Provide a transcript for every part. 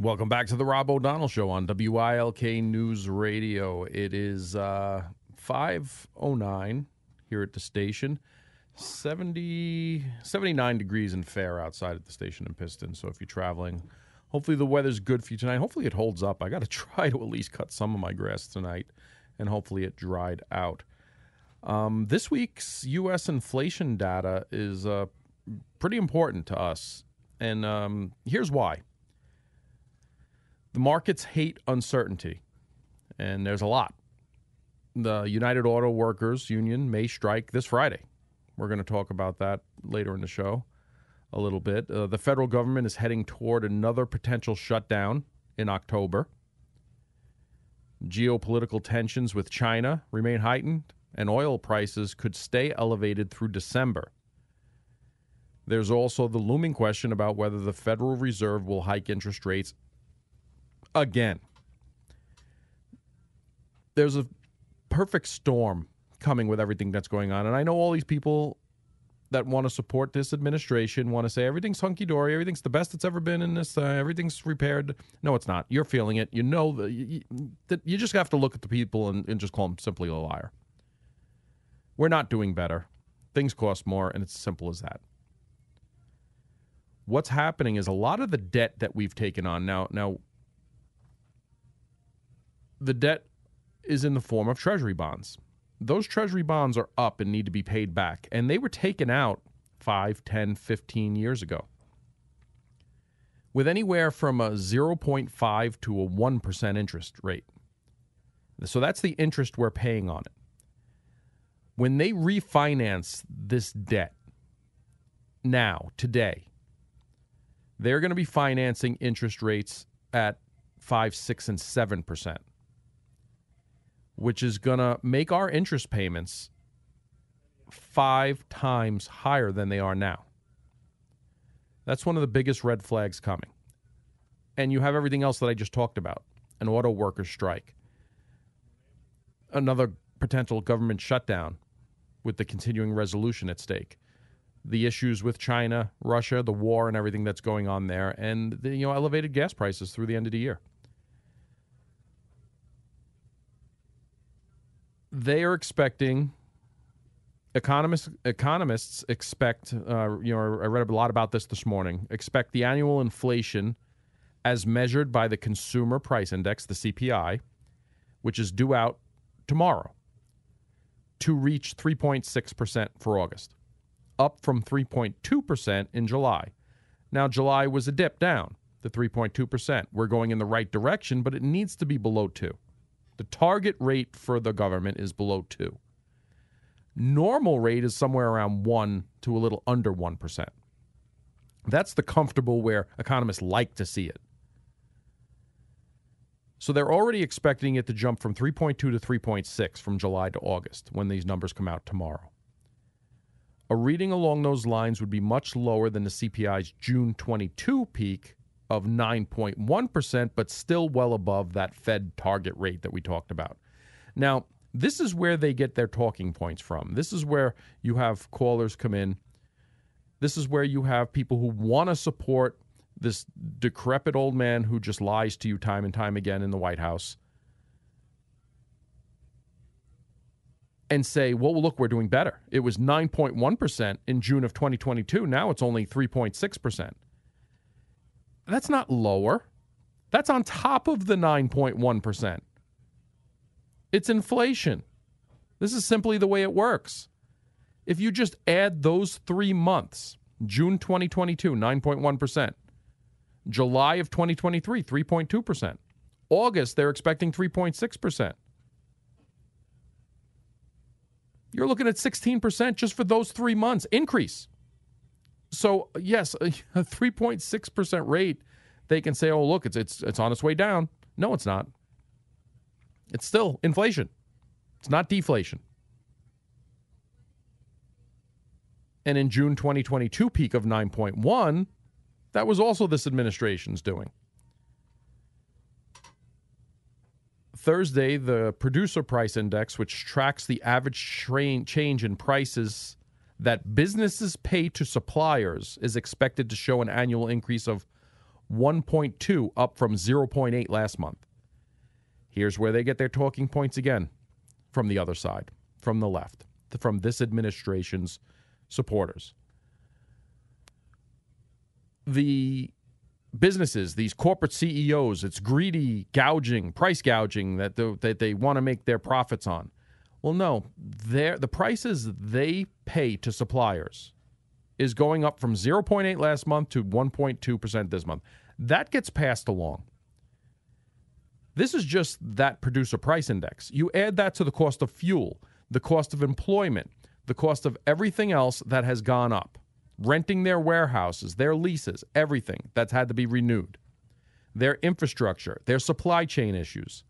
Welcome back to the Rob O'Donnell Show on WILK News Radio. It is 5:09 here at the station. 79 degrees and fair outside at the station in Piston. So if you're traveling, hopefully the weather's good for you tonight. Hopefully it holds up. I got to try to at least cut some of my grass tonight, and hopefully it dried out. This week's U.S. inflation data is pretty important to us, and here's why. The markets hate uncertainty, and there's a lot. The United Auto Workers Union may strike this Friday. We're going to talk about that later in the show a little bit. The federal government is heading toward another potential shutdown in October. Geopolitical tensions with China remain heightened, and oil prices could stay elevated through December. There's also the looming question about whether the Federal Reserve will hike interest rates again. There's a perfect storm coming with everything that's going on. And I know all these people that want to support this administration want to say everything's hunky-dory, everything's the best it's ever been in this, everything's repaired. No, it's not. You're feeling it. You know that you just have to look at the people and just call them simply a liar. We're not doing better. Things cost more, and it's as simple as that. What's happening is a lot of the debt that we've taken on now, the debt is in the form of treasury bonds. Those treasury bonds are up and need to be paid back. And they were taken out 5, 10, 15 years ago with anywhere from a 0.5 to a 1% interest rate. So that's the interest we're paying on it. When they refinance this debt now, today, they're going to be financing interest rates at 5, 6, and 7%, which is going to make our interest payments 5 times higher than they are now. That's one of the biggest red flags coming. And you have everything else that I just talked about, an auto workers strike, another potential government shutdown with the continuing resolution at stake, the issues with China, Russia, the war and everything that's going on there, and the elevated gas prices through the end of the year. They are expecting, economists expect, I read a lot about this morning, expect the annual inflation as measured by the Consumer Price Index, the CPI, which is due out tomorrow, to reach 3.6% for August, up from 3.2% in July. Now, July was a dip down to 3.2%. We're going in the right direction, but it needs to be below 2%. The target rate for the government is below 2%. Normal rate is somewhere around 1% to a little under 1%. That's the comfortable where economists like to see it. So they're already expecting it to jump from 3.2 to 3.6 from July to August when these numbers come out tomorrow. A reading along those lines would be much lower than the CPI's June 22 peak of 9.1%, but still well above that Fed target rate that we talked about. Now, this is where they get their talking points from. This is where you have callers come in. This is where you have people who want to support this decrepit old man who just lies to you time and time again in the White House and say, well, look, we're doing better. It was 9.1% in June of 2022. Now it's only 3.6%. That's not lower. That's on top of the 9.1%. It's inflation. This is simply the way it works. If you just add those 3 months, June 2022, 9.1%. July of 2023, 3.2%. August, they're expecting 3.6%. You're looking at 16% just for those 3 months increase. So, yes, a 3.6% rate, they can say, oh, look, it's on its way down. No, it's not. It's still inflation. It's not deflation. And in June 2022 peak of 9.1, that was also this administration's doing. Thursday, the Producer Price Index, which tracks the average change in prices that businesses pay to suppliers, is expected to show an annual increase of 1.2, up from 0.8 last month. Here's where they get their talking points again, from the other side, from the left, from this administration's supporters. The businesses, these corporate CEOs, it's greedy gouging, price gouging that they want to make their profits on. Well, no, the prices they pay to suppliers is going up from 0.8 last month to 1.2% this month. That gets passed along. This is just that producer price index. You add that to the cost of fuel, the cost of employment, the cost of everything else that has gone up. Renting their warehouses, their leases, everything that's had to be renewed. Their infrastructure, their supply chain issues.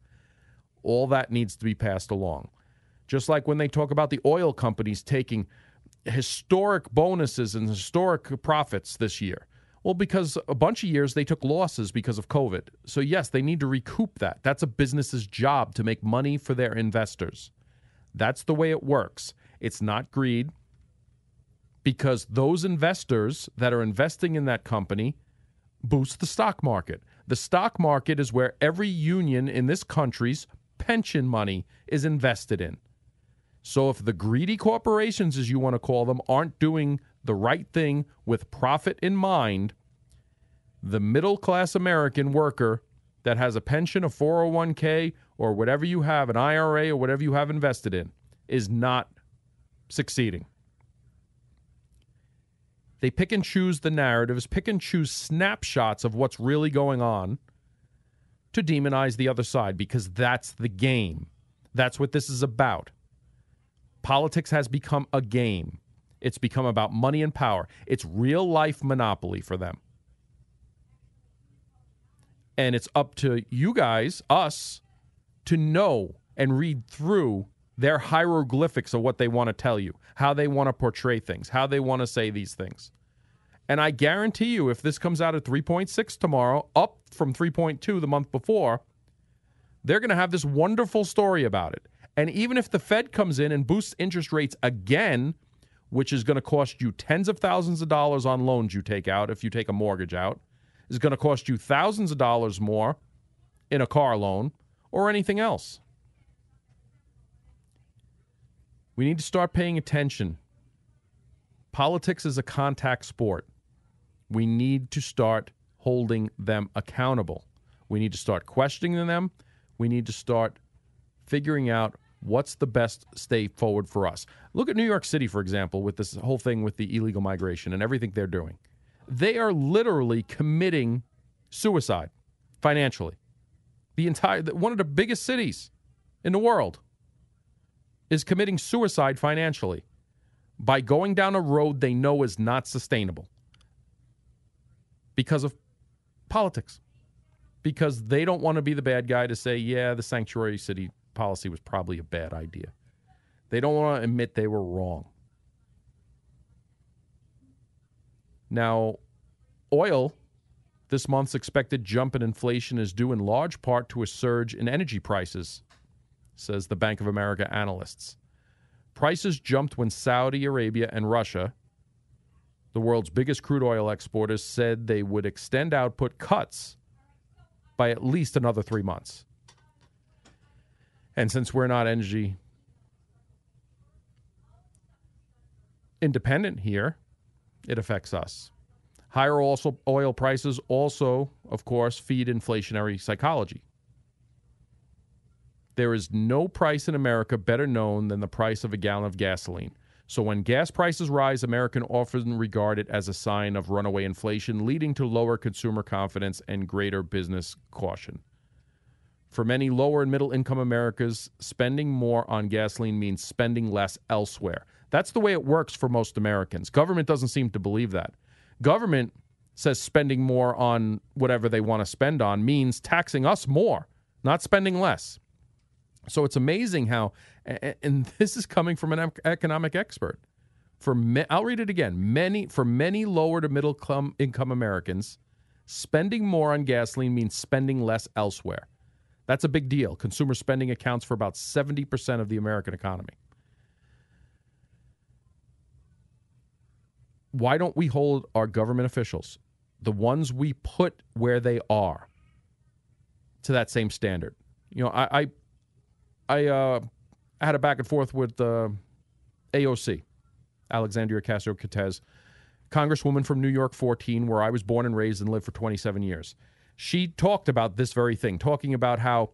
All that needs to be passed along. Just like when they talk about the oil companies taking historic bonuses and historic profits this year. Well, because a bunch of years they took losses because of COVID. So yes, they need to recoup that. That's a business's job, to make money for their investors. That's the way it works. It's not greed, because those investors that are investing in that company boost the stock market. The stock market is where every union in this country's pension money is invested in. So if the greedy corporations, as you want to call them, aren't doing the right thing with profit in mind, the middle-class American worker that has a pension, a 401k, or whatever you have, an IRA, or whatever you have invested in, is not succeeding. They pick and choose the narratives, pick and choose snapshots of what's really going on to demonize the other side, because that's the game. That's what this is about. Politics has become a game. It's become about money and power. It's real-life monopoly for them. And it's up to you guys, us, to know and read through their hieroglyphics of what they want to tell you, how they want to portray things, how they want to say these things. And I guarantee you, if this comes out at 3.6 tomorrow, up from 3.2 the month before, they're going to have this wonderful story about it. And even if the Fed comes in and boosts interest rates again, which is going to cost you tens of thousands of dollars on loans you take out, if you take a mortgage out, is going to cost you thousands of dollars more in a car loan or anything else. We need to start paying attention. Politics is a contact sport. We need to start holding them accountable. We need to start questioning them. We need to start figuring out what's the best stay forward for us. Look at New York City, for example, with this whole thing with the illegal migration and everything they're doing. They are literally committing suicide financially. One of the biggest cities in the world is committing suicide financially by going down a road they know is not sustainable because of politics, because they don't want to be the bad guy to say, yeah, the sanctuary city policy was probably a bad idea. They don't want to admit they were wrong. Now, oil, this month's expected jump in inflation is due in large part to a surge in energy prices, says the Bank of America analysts. Prices jumped when Saudi Arabia and Russia, the world's biggest crude oil exporters, said they would extend output cuts by at least another 3 months. And since we're not energy independent here, it affects us. Higher oil prices also, of course, feed inflationary psychology. There is no price in America better known than the price of a gallon of gasoline. So when gas prices rise, Americans often regard it as a sign of runaway inflation, leading to lower consumer confidence and greater business caution. For many lower and middle-income Americans, spending more on gasoline means spending less elsewhere. That's the way it works for most Americans. Government doesn't seem to believe that. Government says spending more on whatever they want to spend on means taxing us more, not spending less. So it's amazing how, and this is coming from an economic expert. I'll read it again. For many lower to middle-income Americans, spending more on gasoline means spending less elsewhere. That's a big deal. Consumer spending accounts for about 70% of the American economy. Why don't we hold our government officials the ones we put where they are, to that same standard. You know, I had a back and forth with AOC, Alexandria Ocasio-Cortez, Congresswoman from New York 14, where I was born and raised and lived for 27 years. She talked about this very thing, talking about how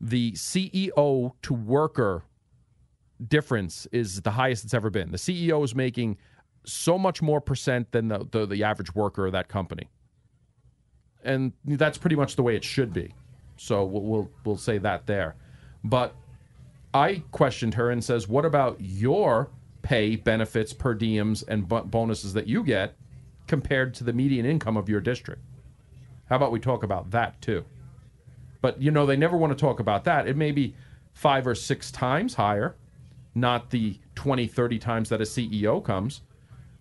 the CEO to worker difference is the highest it's ever been. The CEO is making so much more percent than the average worker of that company. And that's pretty much the way it should be. So we'll say that there. But I questioned her and says, what about your pay, benefits, per diems, and bonuses that you get compared to the median income of your district? How about we talk about that, too? But, you know, they never want to talk about that. It may be 5 or 6 times higher, not the 20, 30 times that a CEO comes.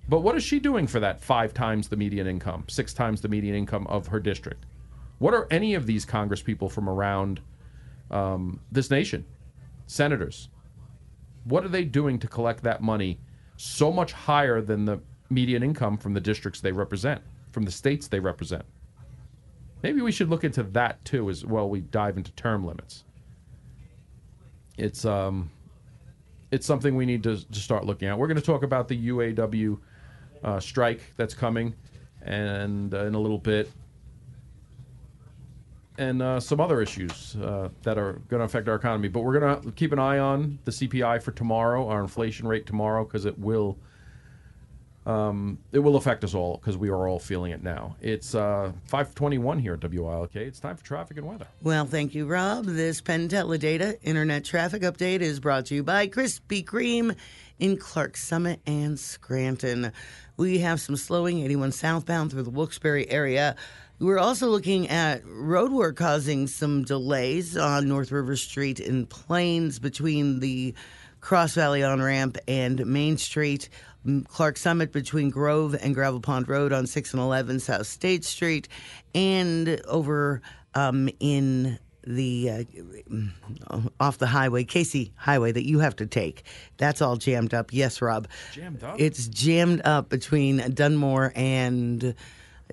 But what is she doing for that 5 times the median income, 6 times the median income of her district? What are any of these congresspeople from around this nation, senators, what are they doing to collect that money so much higher than the median income from the districts they represent, from the states they represent? Maybe we should look into that, too, as well we dive into term limits. It's something we need to start looking at. We're going to talk about the UAW strike that's coming and in a little bit. And some other issues that are going to affect our economy. But we're going to keep an eye on the CPI for tomorrow, our inflation rate tomorrow, because it will affect us all because we are all feeling it now. It's 5:21 here at WILK. It's time for traffic and weather. Well, thank you, Rob. This PennTelidata Internet Traffic Update is brought to you by Krispy Kreme in Clark Summit and Scranton. We have some slowing, 81 southbound through the Wilkes-Barre area. We're also looking at road work causing some delays on North River Street in Plains between the Cross Valley on-ramp and Main Street, Clark Summit between Grove and Gravel Pond Road on 6 and 11 South State Street, and over in the off the highway, Casey Highway, that you have to take. That's all jammed up. Yes, Rob. Jammed up? It's jammed up between Dunmore and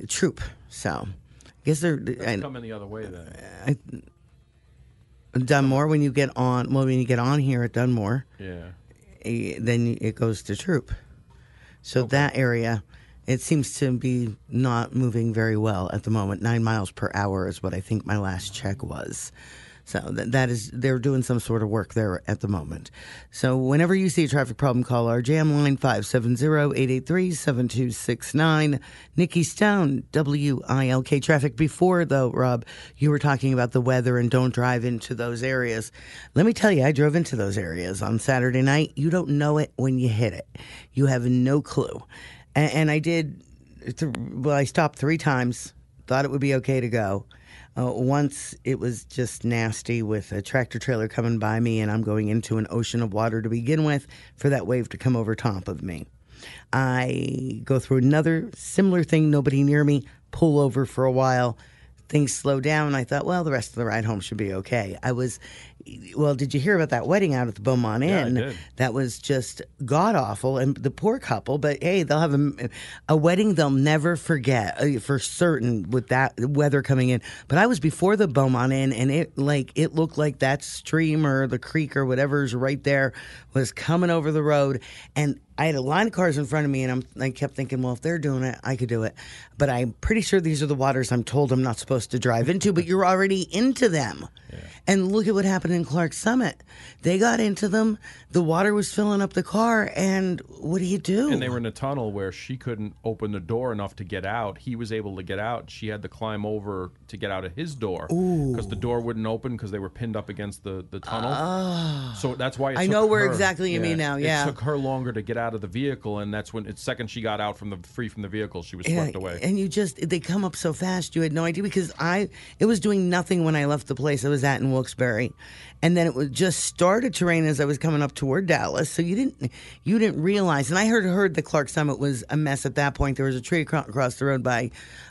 Troop. So, I guess they're coming the other way then. Dunmore, when you get on here at Dunmore, yeah, then it goes to Troop. So okay. That area, it seems to be not moving very well at the moment. 9 miles per hour is what I think my last check was. So that is, they're doing some sort of work there at the moment. So whenever you see a traffic problem, call our jam line, 570-883-7269. Nikki Stone, WILK Traffic. Before, though, Rob, you were talking about the weather and don't drive into those areas. Let me tell you, I drove into those areas on Saturday night. You don't know it when you hit it. You have no clue. And I did, I stopped 3 times, thought it would be okay to go. Once it was just nasty with a tractor trailer coming by me, and I'm going into an ocean of water to begin with for that wave to come over top of me. I go through another similar thing, nobody near me, pull over for a while. Things slow down. I thought, well, the rest of the ride home should be okay. Did you hear about that wedding out at the Beaumont Inn? Yeah, I did. That was just god-awful, and the poor couple, but hey, they'll have a wedding they'll never forget for certain with that weather coming in. But I was before the Beaumont Inn, and it looked like that stream or the creek or whatever's right there was coming over the road, and I had a line of cars in front of me, and I kept thinking, well, if they're doing it, I could do it. But I'm pretty sure these are the waters I'm told I'm not supposed to drive into, but you're already into them. Yeah. And look at what happened in Clark Summit. They got into them. The water was filling up the car, and what do you do? And they were in a tunnel where she couldn't open the door enough to get out. He was able to get out. She had to climb over to get out of his door because the door wouldn't open because they were pinned up against the tunnel. So that's why I know where exactly you mean now. Yeah. It took her longer to get out of the vehicle, and that's when, the second she got out from the vehicle, she was swept away. And they come up so fast, you had no idea, because it was doing nothing when I left the place I was at in Wilkes-Barre, and then it was just started to rain as I was coming up toward Dallas. So you didn't realize, and I heard the Clark Summit was a mess at that point. There was a tree across the road by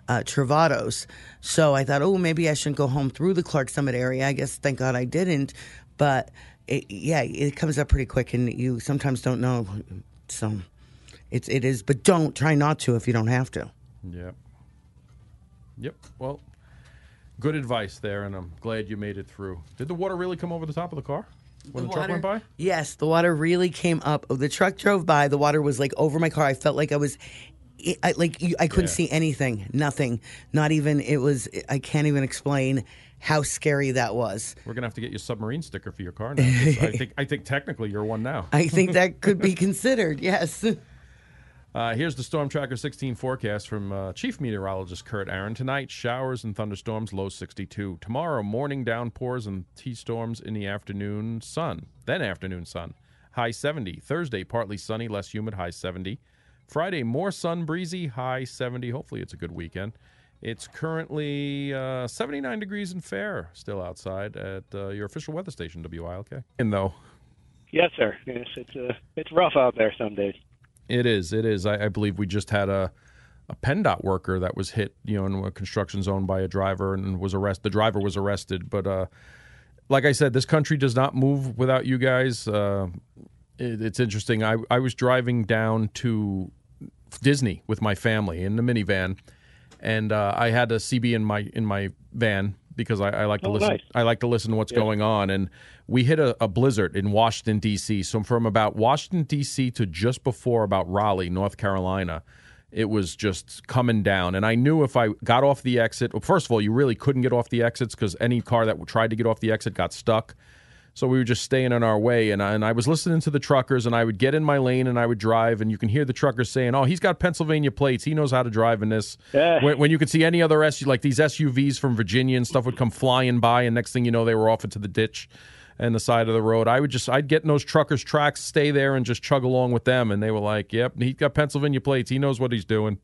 Travados, so I thought, oh, maybe I shouldn't go home through the Clark Summit area. I guess thank God I didn't, but it comes up pretty quick, and you sometimes don't know. So it is, but don't try not to if you don't have to. Yep. Yep. Well, good advice there, and I'm glad you made it through. Did the water really come over the top of the car when the truck went by? Yes, the water really came up. The truck drove by. The water was, like, over my car. I felt like I was... I couldn't see anything, nothing, not even, it was, I can't even explain how scary that was. We're going to have to get you a submarine sticker for your car now. I think technically you're one now. I think that could be considered, yes. Here's the Storm Tracker 16 forecast from Chief Meteorologist Kurt Aaron. Tonight, showers and thunderstorms, low 62. Tomorrow, morning downpours and T-storms in the afternoon, sun. Then afternoon sun, high 70. Thursday, partly sunny, less humid, high 70. Friday, more sun, breezy, high 70. Hopefully it's a good weekend. It's currently 79 degrees and fair still outside at your official weather station, WILK. And though. Yes, sir. Yes, it's rough out there some days. It is. It is. I believe we just had a PennDOT worker that was hit, you know, in a construction zone by a driver and was arrested. The driver was arrested. But like I said, this country does not move without you guys. It's interesting. I was driving down to Disney with my family in the minivan, and I had a CB in my van because I like to listen. Nice. I like to listen to what's going on, and we hit a blizzard in Washington D.C. So from about Washington D.C. to just before about Raleigh, North Carolina, it was just coming down. And I knew if I got off the exit. Well, first of all, you really couldn't get off the exits because any car that tried to get off the exit got stuck. So we were just staying in our way, and I was listening to the truckers, and I would get in my lane, and I would drive, and you can hear the truckers saying, oh, he's got Pennsylvania plates. He knows how to drive in this. Yeah. When you could see any other SUV, like these SUVs from Virginia and stuff would come flying by, and next thing you know, they were off into the ditch and the side of the road. I'd get in those truckers' tracks, stay there, and just chug along with them, and they were like, yep, he's got Pennsylvania plates. He knows what he's doing.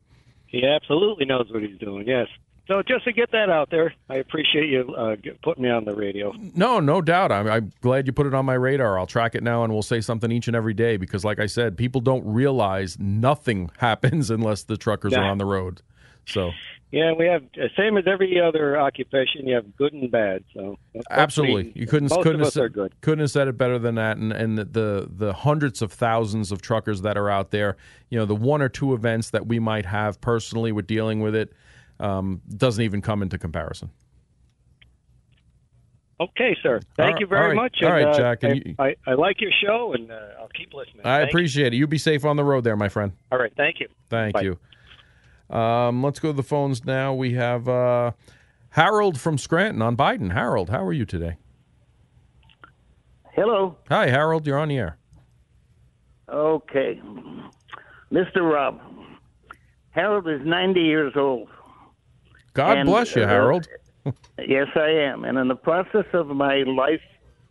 He absolutely knows what he's doing, yes. So just to get that out there, I appreciate you putting me on the radio. No doubt. I'm glad you put it on my radar. I'll track it now, and we'll say something each and every day because, like I said, people don't realize nothing happens unless the truckers are on the road. So yeah, we have same as every other occupation. You have good and bad. So absolutely, you couldn't have said it better than that. And the hundreds of thousands of truckers that are out there, you know, the one or two events that we might have personally with dealing with it. Doesn't even come into comparison. Okay, sir. Thank you very much. All right, Jack. I like your show, and I'll keep listening. I appreciate it. You be safe on the road there, my friend. All right. Thank you. Thank you. Let's go to the phones now. We have Harold from Scranton on Biden. Harold, how are you today? Hello. Hi, Harold. You're on the air. Okay. Mr. Rob, Harold is 90 years old. God bless you, Harold. Yes, I am. And in the process of my life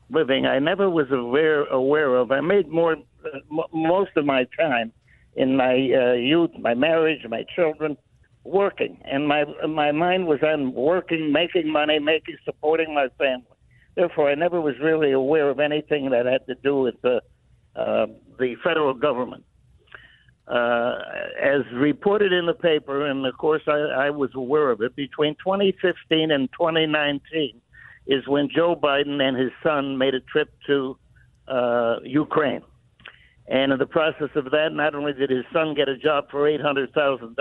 living, I never was aware of. I made most of my time in my youth, my marriage, my children, working. And my mind was on working, making money, supporting my family. Therefore, I never was really aware of anything that had to do with the federal government. As reported in the paper, and of course I was aware of it, between 2015 and 2019 is when Joe Biden and his son made a trip to Ukraine. And in the process of that, not only did his son get a job for $800,000,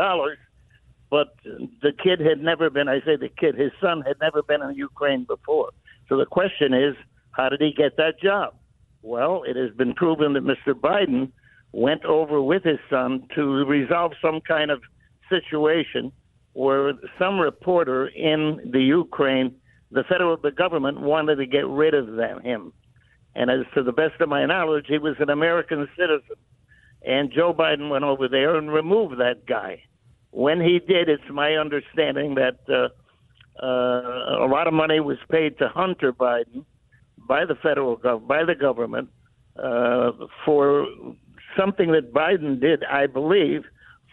but the kid had never been, his son had never been in Ukraine before. So the question is, how did he get that job? Well, it has been proven that Mr. Biden went over with his son to resolve some kind of situation where some reporter in the Ukraine, the government wanted to get rid of him. And as to the best of my knowledge, he was an American citizen. And Joe Biden went over there and removed that guy. When he did, it's my understanding that a lot of money was paid to Hunter Biden by the government for something that Biden did, I believe,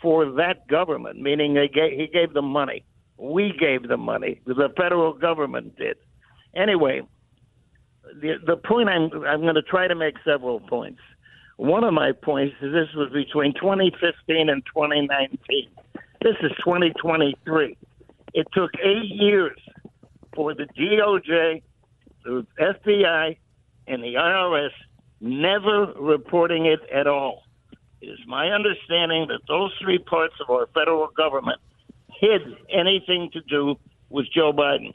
for that government, meaning he gave them money. We gave them money. The federal government did. Anyway, the point I'm going to try to make several points. One of my points is this was between 2015 and 2019. This is 2023. It took 8 years for the DOJ, the FBI, and the IRS never reporting it at all. It is my understanding that those three parts of our federal government hid anything to do with Joe Biden.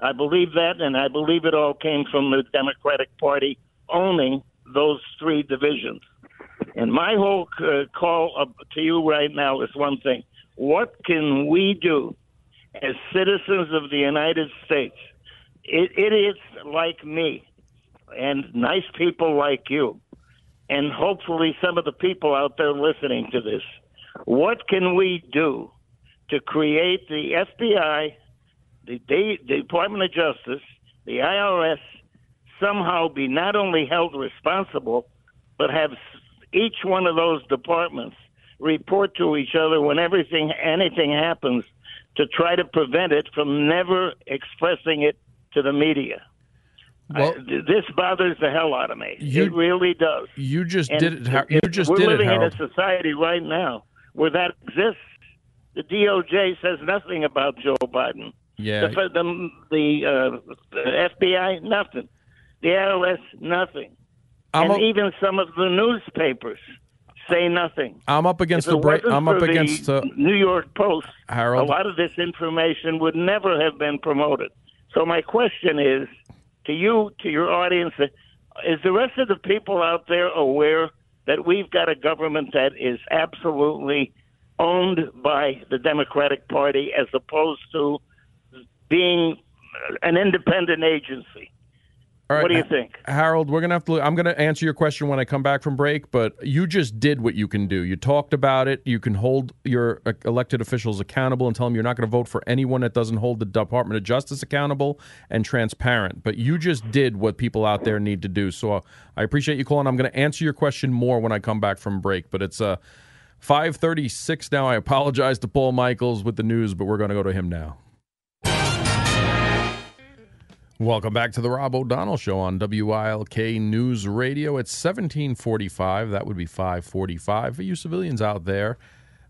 I believe that, and I believe it all came from the Democratic Party owning those three divisions. And my whole call to you right now is one thing. What can we do as citizens of the United States? Idiots like me and nice people like you, and hopefully some of the people out there listening to this, what can we do to create the FBI, the Department of Justice, the IRS, somehow be not only held responsible, but have each one of those departments report to each other when anything happens to try to prevent it from never expressing it to the media. Well, this bothers the hell out of me. It really does. You just and did it. We're living in a society right now where that exists. The DOJ says nothing about Joe Biden. Yeah. The FBI, nothing. The IRS, nothing. Even some of the newspapers say nothing. I'm up against the break. I'm up against the New York Post. Harold, a lot of this information would never have been promoted. So my question is to you, to your audience, is the rest of the people out there aware that we've got a government that is absolutely owned by the Democratic Party as opposed to being an independent agency? All right, what do you think? Harold, we're going to have to I'm going to answer your question when I come back from break, but you just did what you can do. You talked about it. You can hold your elected officials accountable and tell them you're not going to vote for anyone that doesn't hold the Department of Justice accountable and transparent. But you just did what people out there need to do. So I appreciate you calling. I'm going to answer your question more when I come back from break, but it's 5:36 now. I apologize to Paul Michaels with the news, but we're going to go to him now. Welcome back to the Rob O'Donnell Show on WILK News Radio. It's 17:45. That would be 5:45 for you civilians out there.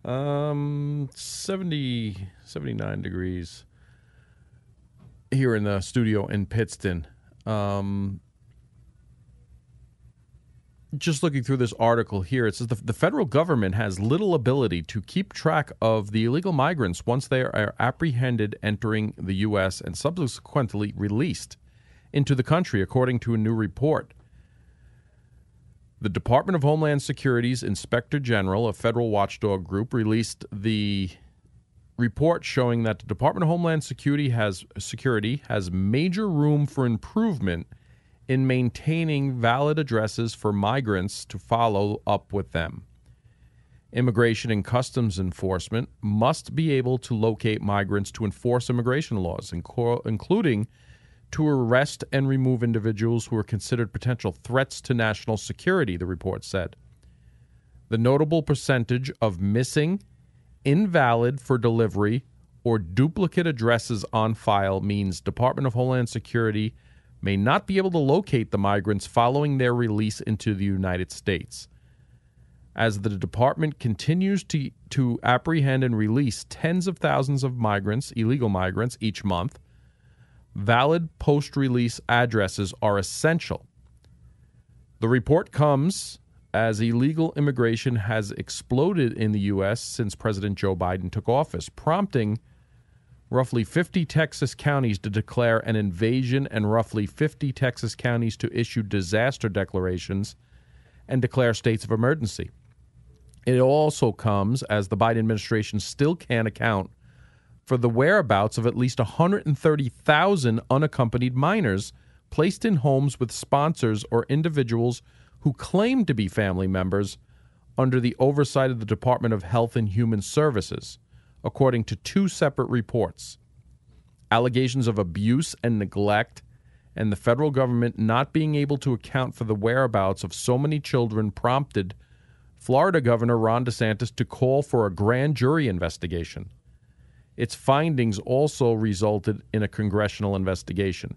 79 degrees here in the studio in Pittston. Just looking through this article here, it says the federal government has little ability to keep track of the illegal migrants once they are apprehended entering the U.S. and subsequently released into the country, according to a new report. The Department of Homeland Security's Inspector General, a federal watchdog group, released the report showing that the Department of Homeland Security has major room for improvement in maintaining valid addresses for migrants to follow up with them. Immigration and Customs Enforcement must be able to locate migrants to enforce immigration laws, including to arrest and remove individuals who are considered potential threats to national security, the report said. The notable percentage of missing, invalid for delivery, or duplicate addresses on file means Department of Homeland Security may not be able to locate the migrants following their release into the United States. As the department continues to apprehend and release tens of thousands of migrants, illegal migrants, each month, valid post-release addresses are essential. The report comes as illegal immigration has exploded in the U.S. since President Joe Biden took office, prompting roughly 50 Texas counties to declare an invasion and roughly 50 Texas counties to issue disaster declarations and declare states of emergency. It also comes as the Biden administration still can't account for the whereabouts of at least 130,000 unaccompanied minors placed in homes with sponsors or individuals who claim to be family members under the oversight of the Department of Health and Human Services, according to two separate reports. Allegations of abuse and neglect and the federal government not being able to account for the whereabouts of so many children prompted Florida Governor Ron DeSantis to call for a grand jury investigation. Its findings also resulted in a congressional investigation.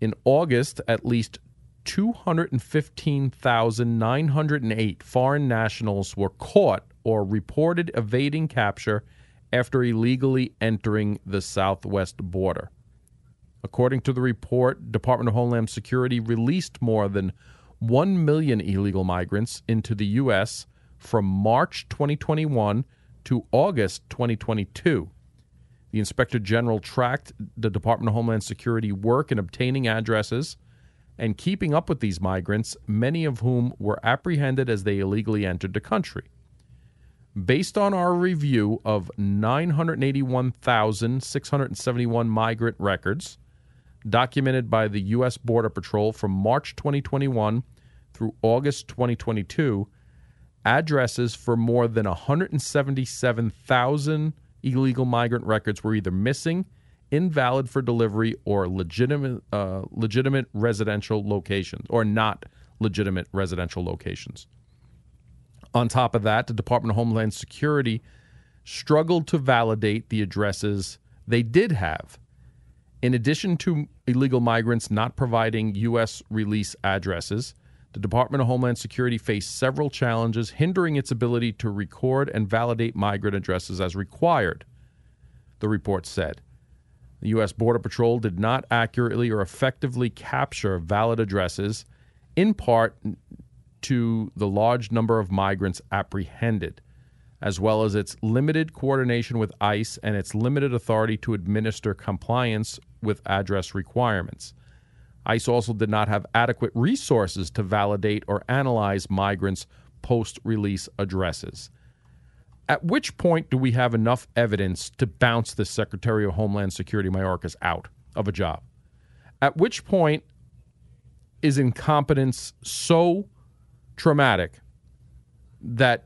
In August, at least 215,908 foreign nationals were caught or reported evading capture after illegally entering the southwest border. According to the report, Department of Homeland Security released more than 1 million illegal migrants into the U.S. from March 2021 to August 2022. The Inspector General tracked the Department of Homeland Security work in obtaining addresses and keeping up with these migrants, many of whom were apprehended as they illegally entered the country. Based on our review of 981,671 migrant records documented by the U.S. Border Patrol from March 2021 through August 2022, addresses for more than 177,000 illegal migrant records were either missing, invalid for delivery, or legitimate residential locations, or not legitimate residential locations. On top of that, the Department of Homeland Security struggled to validate the addresses they did have. In addition to illegal migrants not providing U.S. release addresses, the Department of Homeland Security faced several challenges hindering its ability to record and validate migrant addresses as required, the report said. The U.S. Border Patrol did not accurately or effectively capture valid addresses, in part to the large number of migrants apprehended, as well as its limited coordination with ICE and its limited authority to administer compliance with address requirements. ICE also did not have adequate resources to validate or analyze migrants' post-release addresses. At which point do we have enough evidence to bounce the Secretary of Homeland Security, Mayorkas, out of a job? At which point is incompetence so traumatic that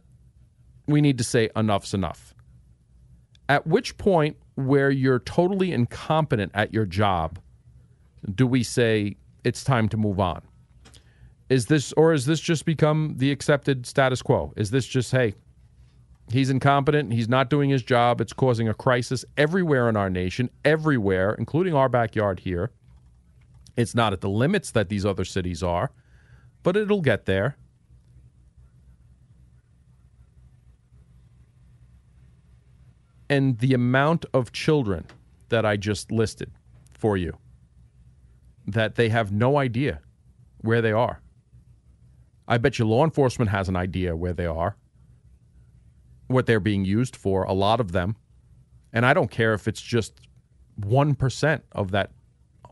we need to say enough's enough? At which point, where you're totally incompetent at your job, do we say it's time to move on? Is this just become the accepted status quo? Is this just, hey, he's incompetent, he's not doing his job, it's causing a crisis everywhere in our nation, everywhere, including our backyard here. It's not at the limits that these other cities are, but it'll get there. And the amount of children that I just listed for you, that they have no idea where they are. I bet you law enforcement has an idea where they are, what they're being used for, a lot of them. And I don't care if it's just 1% of that,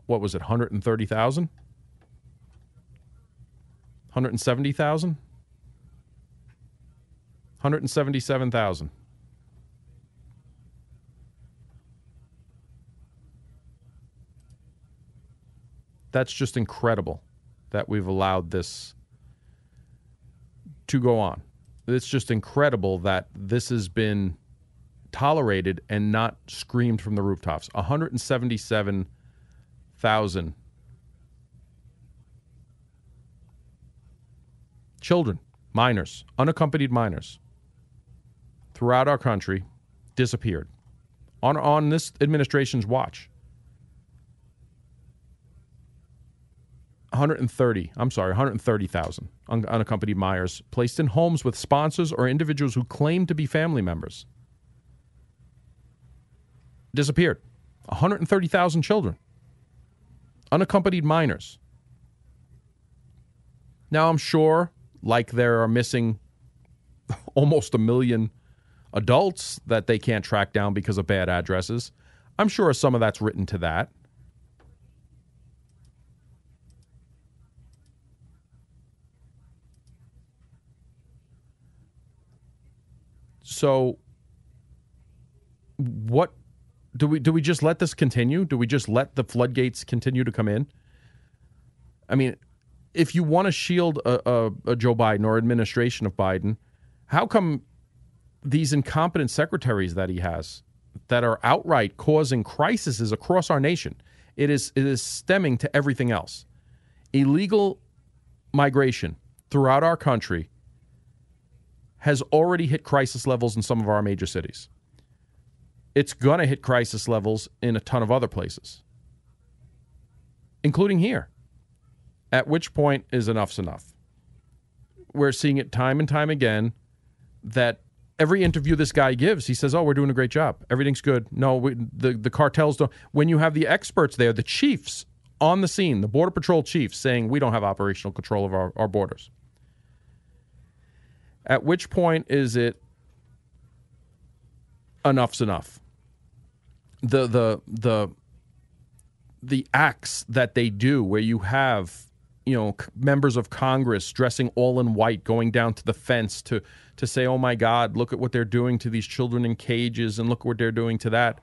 130,000? 170,000? 177,000. That's just incredible that we've allowed this to go on. It's just incredible that this has been tolerated and not screamed from the rooftops. 177,000 children, minors, unaccompanied minors throughout our country disappeared on this administration's watch. 130,000 unaccompanied minors placed in homes with sponsors or individuals who claimed to be family members. Disappeared. 130,000 children. Unaccompanied minors. Now, I'm sure, like there are missing almost 1 million adults that they can't track down because of bad addresses, I'm sure some of that's written to that. So what do we just let this continue? Do we just let the floodgates continue to come in? I mean, if you want to shield a Joe Biden or administration of Biden, how come these incompetent secretaries that he has that are outright causing crises across our nation? It is stemming to everything else. Illegal migration throughout our country has already hit crisis levels in some of our major cities. It's going to hit crisis levels in a ton of other places, including here, at which point is enough's enough. We're seeing it time and time again that every interview this guy gives, he says, oh, we're doing a great job. Everything's good. No, the cartels don't. When you have the experts there, the chiefs on the scene, the Border Patrol chiefs saying we don't have operational control of our borders. At which point is it enough's enough. The acts that they do, where you have, you know, members of Congress dressing all in white, going down to the fence to say, oh my God, look at what they're doing to these children in cages, and look what they're doing to that.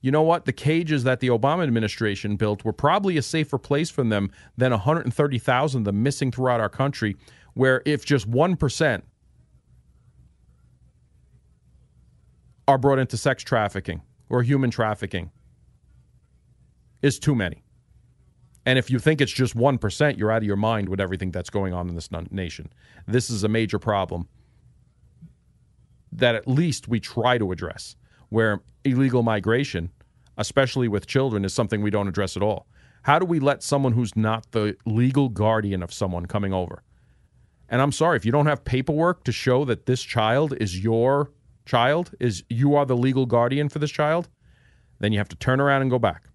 You know what? The cages that the Obama administration built were probably a safer place for them than 130,000 of them missing throughout our country, where if just 1% are brought into sex trafficking or human trafficking, is too many. And if you think it's just 1%, you're out of your mind with everything that's going on in this nation. This is a major problem that at least we try to address, where illegal migration, especially with children, is something we don't address at all. How do we let someone who's not the legal guardian of someone coming over? And I'm sorry, if you don't have paperwork to show that this child is your child, is you are the legal guardian for this child, then you have to turn around and go back.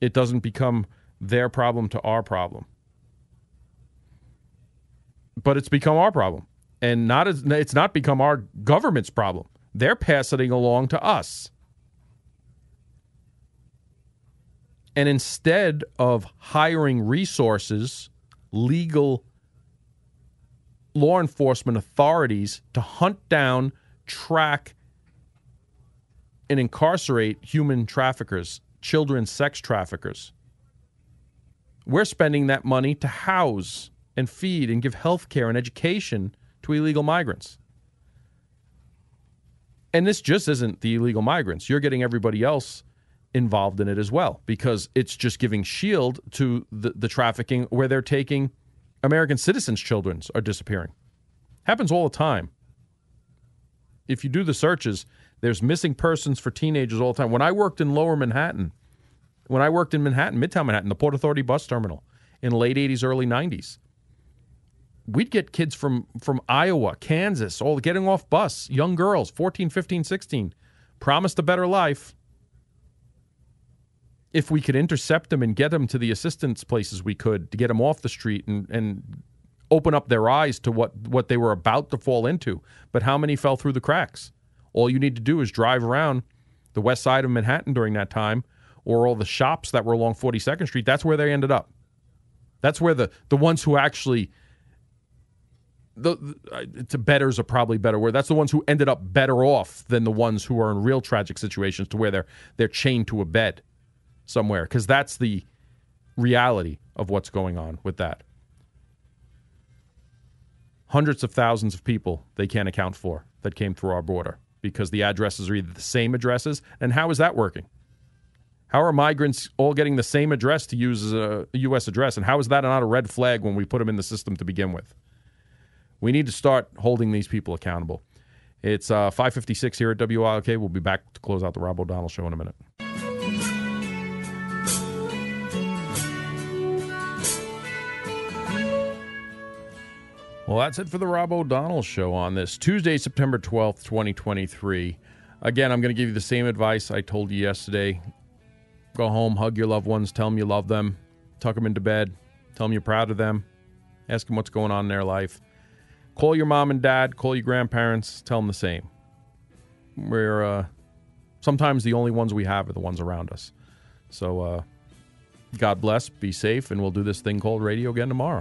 It doesn't become their problem to our problem. But it's become our problem. And it's not become our government's problem. They're passing it along to us. And instead of hiring resources, legal law enforcement authorities to hunt down, track, and incarcerate human traffickers, children sex traffickers, we're spending that money to house and feed and give health care and education to illegal migrants. And this just isn't the illegal migrants. You're getting everybody else involved in it as well, because it's just giving shield to the trafficking where they're taking American citizens' children are disappearing. Happens all the time. If you do the searches, there's missing persons for teenagers all the time. When I worked in Lower Manhattan, when I worked in Manhattan, Midtown Manhattan, the Port Authority bus terminal in the late 80s, early 90s, we'd get kids from Iowa, Kansas, all getting off bus, young girls, 14, 15, 16, promised a better life. If we could intercept them and get them to the assistance places we could to get them off the street and open up their eyes to what they were about to fall into. But how many fell through the cracks? All you need to do is drive around the west side of Manhattan during that time, or all the shops that were along 42nd Street. That's where they ended up. That's where the ones who actually, to betters are probably better word, that's the ones who ended up better off than the ones who are in real tragic situations, to where they're chained to a bed somewhere, because that's the reality of what's going on with that. Hundreds of thousands of people they can't account for that came through our border, because the addresses are either the same addresses. And how is that working? How are migrants all getting the same address to use as a U.S. address? And how is that not a red flag when we put them in the system to begin with? We need to start holding these people accountable. It's 5:56 here at WILK. We'll be back to close out the Rob O'Donnell Show in a minute. Well, that's it for the Rob O'Donnell Show on this Tuesday, September 12th, 2023. Again, I'm going to give you the same advice I told you yesterday. Go home, hug your loved ones, tell them you love them, tuck them into bed, tell them you're proud of them, ask them what's going on in their life. Call your mom and dad, call your grandparents, tell them the same. We're sometimes the only ones we have are the ones around us. So God bless, be safe, and we'll do this thing called radio again tomorrow.